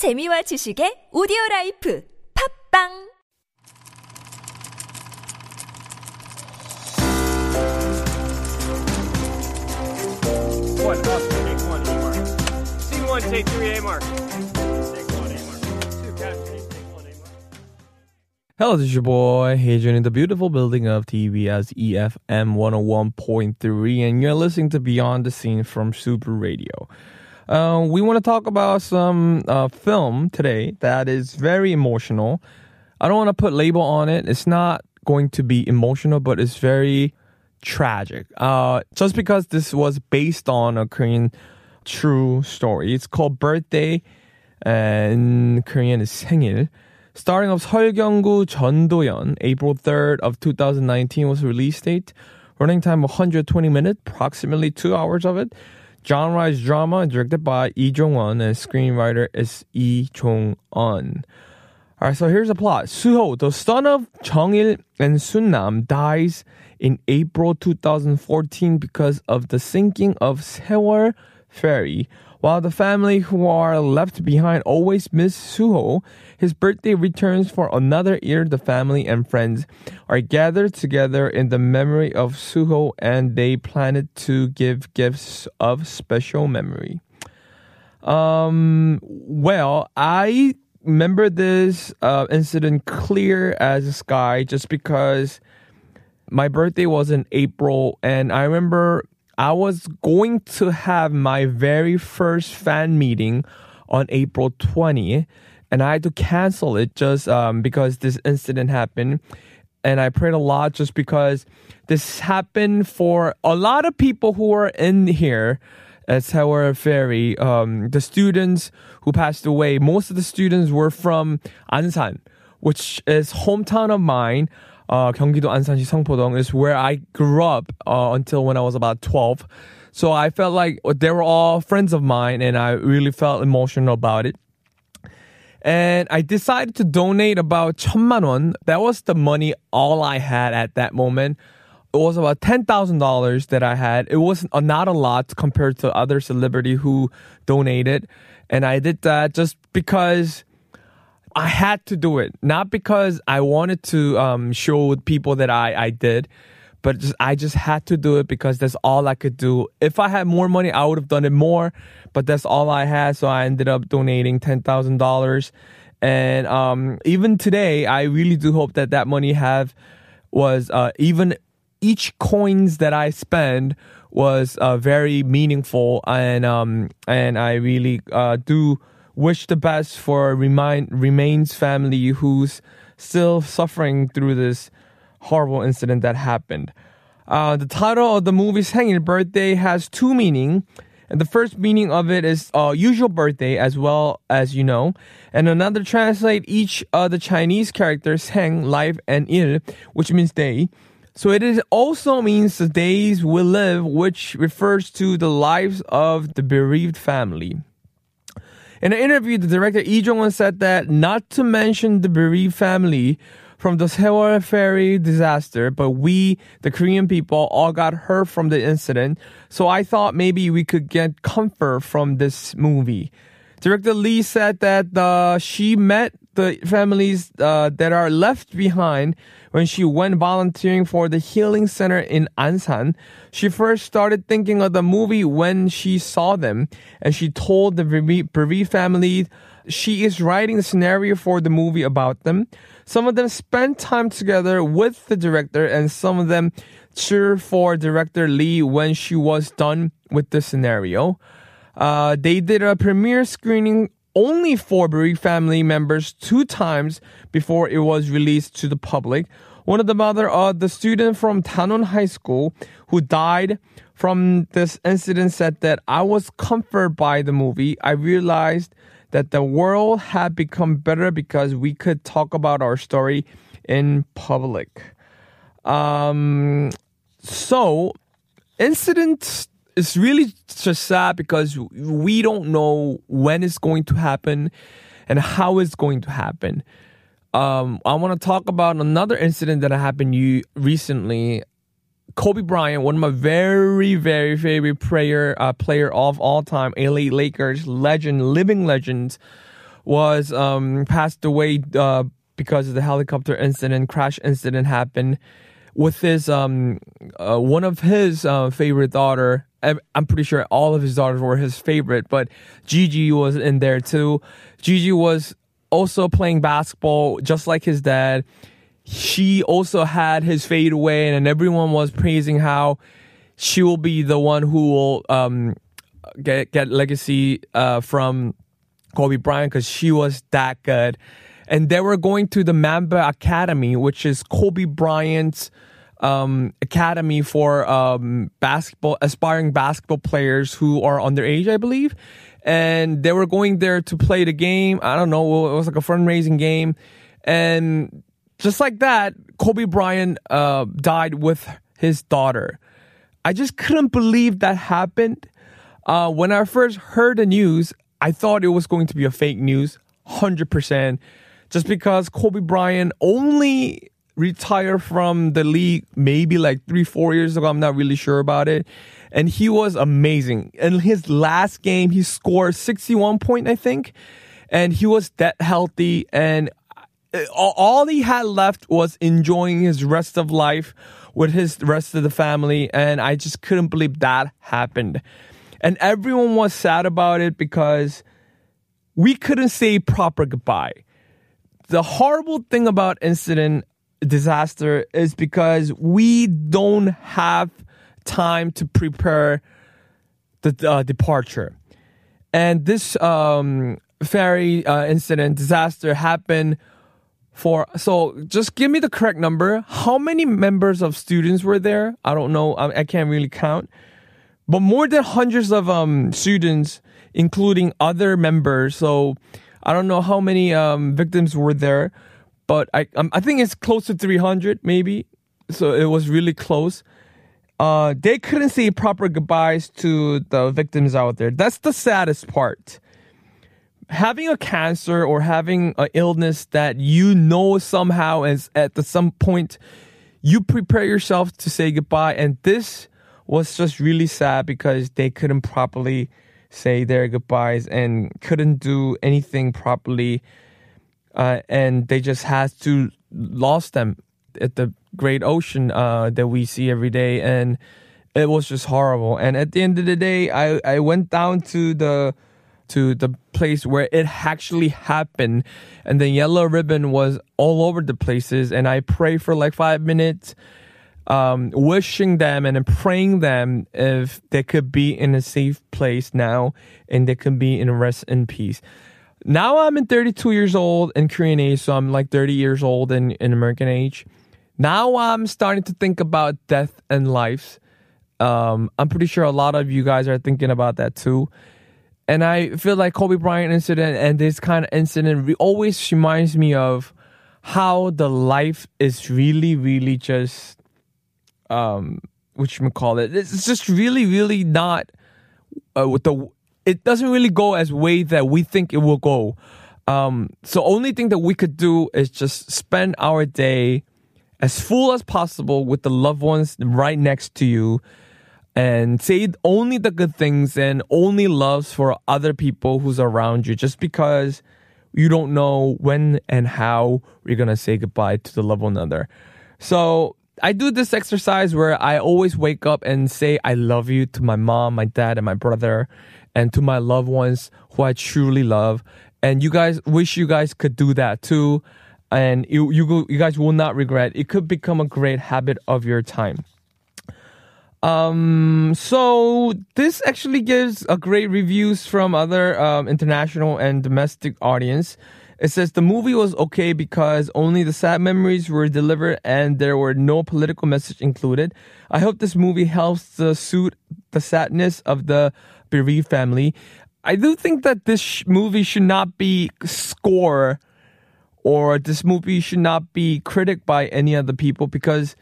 재미와 지식의 오디오라이프 팝빵 Hello, this is your boy Heejun in the beautiful building of TBS eFM 101.3 and you're listening to Beyond the Scene from Super Radio. We want to talk about some film today that is very emotional. I don't want to put label on it. It's not going to be emotional, but it's very tragic. Just because this was based on a Korean true story. It's called Birthday, and Korean is 생일. Starring of Seol Gyeong-gu, Jeon Do-yeon, April 3rd of 2019 was release date. Running time 120 minutes, approximately 2 hours of it. Genre is drama, directed by Lee Jong-un, and screenwriter is Lee Jong-un. Alright, so here's the plot. Suho, the son of Cheng Il and Sun Nam, dies in April 2014 because of the sinking of Sewol Ferry. While the family who are left behind always miss Suho, his birthday returns for another year. The family and friends are gathered together in the memory of Suho, and they planned to give gifts of special memory. Well, I remember this incident clear as the sky just because my birthday was in April, and I remember I was going to have my very first fan meeting on April 20, and I had to cancel it just because this incident happened. And I prayed a lot just because this happened for a lot of people who were in here at Sewol Ferry. The students who passed away, most of the students were from Ansan, which is hometown of mine. 경기도 안산시 Seongpo-dong is where I grew up until when I was about 12. So I felt like they were all friends of mine, and I really felt emotional about it. And I decided to donate about 1,000,000 won. That was the money all I had at that moment. It was about $10,000 that I had. It was not a lot compared to other celebrity who donated. And I did that just because I had to do it, not because I wanted to show people that I did, but I just had to do it because that's all I could do. If I had more money, I would have done it more, but that's all I had, so I ended up donating $10,000. And even today, I really do hope that that money even each coins that I spend was very meaningful, and I really do wish the best for Remain's family who's still suffering through this horrible incident that happened. The title of the movie, 생일, Birthday, has two meanings. And the first meaning of it is usual birthday, as well as you know. And another translate each of the Chinese characters, 생, life, and 일, which means day. So it is also means the days we live, which refers to the lives of the bereaved family. In an interview, the director Lee Jong-un said that not to mention the bereaved family from the Sewol Ferry disaster, but we, the Korean people, all got hurt from the incident. So I thought maybe we could get comfort from this movie. Director Lee said that she met the families that are left behind when she went volunteering for the healing center in Ansan. She first started thinking of the movie when she saw them, and she told the bereaved family she is writing the scenario for the movie about them. Some of them spent time together with the director, and some of them cheered for director Lee when she was done with the scenario. They did a premiere screening only for bereaved family members 2 times before it was released to the public. One of the mother of the student from Danwon High School who died from this incident said that I was comforted by the movie. I realized that the world had become better because we could talk about our story in public. So incidents, it's really just sad because we don't know when it's going to happen and how it's going to happen. I want to talk about another incident that happened recently. Kobe Bryant, one of my very, very favorite player of all time, LA Lakers legend, living legend, was passed away because of the helicopter incident, crash incident happened with his one of his favorite daughter. I'm pretty sure all of his daughters were his favorite, but Gigi was in there too. Gigi was also playing basketball just like his dad. She also had his fadeaway, and everyone was praising how she will be the one who will get legacy from Kobe Bryant because she was that good. And they were going to the Mamba Academy, which is Kobe Bryant's academy for basketball, aspiring basketball players who are underage, I believe. And they were going there to play the game. I don't know. It was like a fundraising game. And just like that, Kobe Bryant died with his daughter. I just couldn't believe that happened. When I first heard the news, I thought it was going to be a fake news, 100%. Just because Kobe Bryant only retired from the league maybe like 3-4 years ago. I'm not really sure about it. And he was amazing. In his last game, he scored 61 points, I think. And he was that healthy. And all he had left was enjoying his rest of life with his rest of the family. And I just couldn't believe that happened. And everyone was sad about it because we couldn't say proper goodbye. The horrible thing about incident disaster is because we don't have time to prepare the departure. And this ferry incident disaster happened for, so just give me the correct number. How many members of students were there? I don't know. I can't really count. But more than hundreds of students, including other members. So I don't know how many victims were there. But I think it's close to 300, maybe. So it was really close. They couldn't say proper goodbyes to the victims out there. That's the saddest part. Having a cancer or having an illness that you know somehow is at some point, you prepare yourself to say goodbye. And this was just really sad because they couldn't properly say their goodbyes and couldn't do anything properly. And they just had to lost them at the great ocean that we see every day. And it was just horrible. And at the end of the day, I went down to the place where it actually happened. And the yellow ribbon was all over the places. And I prayed for like 5 minutes, wishing them and praying them if they could be in a safe place now and they could be in rest and peace. Now I'm in 32 years old in Korean age, so I'm like 30 years old in American age. Now I'm starting to think about death and life. I'm pretty sure a lot of you guys are thinking about that too. And I feel like Kobe Bryant incident and this kind of incident always reminds me of how the life is really, really just, whatchamacallit, it's just really, really not with the... It doesn't really go as way that we think it will go. So only thing that we could do is just spend our day as full as possible with the loved ones right next to you and say only the good things and only loves for other people who's around you, just because you don't know when and how we're going to say goodbye to the loved one another. So I do this exercise where I always wake up and say I love you to my mom, my dad, and my brother, and to my loved ones who I truly love. And you guys, wish you guys could do that too. And you guys will not regret. It could become a great habit of your time. So this actually gives a great reviews from other international and domestic audience. It says the movie was okay because only the sad memories were delivered and there were no political message included. I hope this movie helps to soothe the sadness of the bereaved family. I do think that this movie should not be scored, or this movie should not be critiqued by any other people, because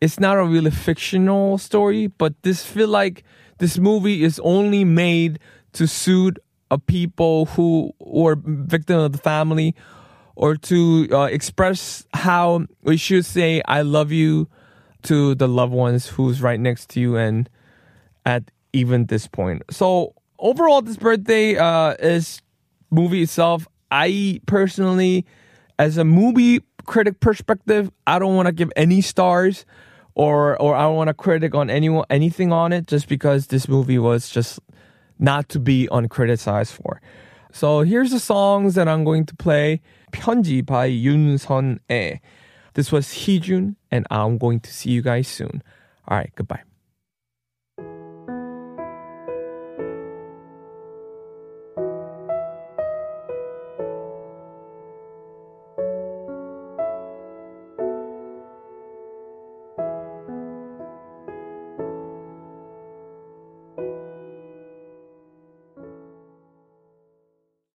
it's not a really fictional story, but this feel like this movie is only made to soothe a people who were victim of the family, or to express how we should say I love you to the loved ones who's right next to you and at even this point. So overall, this birthday is movie itself, I personally, as a movie critic perspective, I don't want to give any stars or I don't want to critic on anything on it just because this movie was just not to be uncriticized for. So here's the songs that I'm going to play. 편지 by 윤선애. This was Heejun, and I'm going to see you guys soon. All right, goodbye.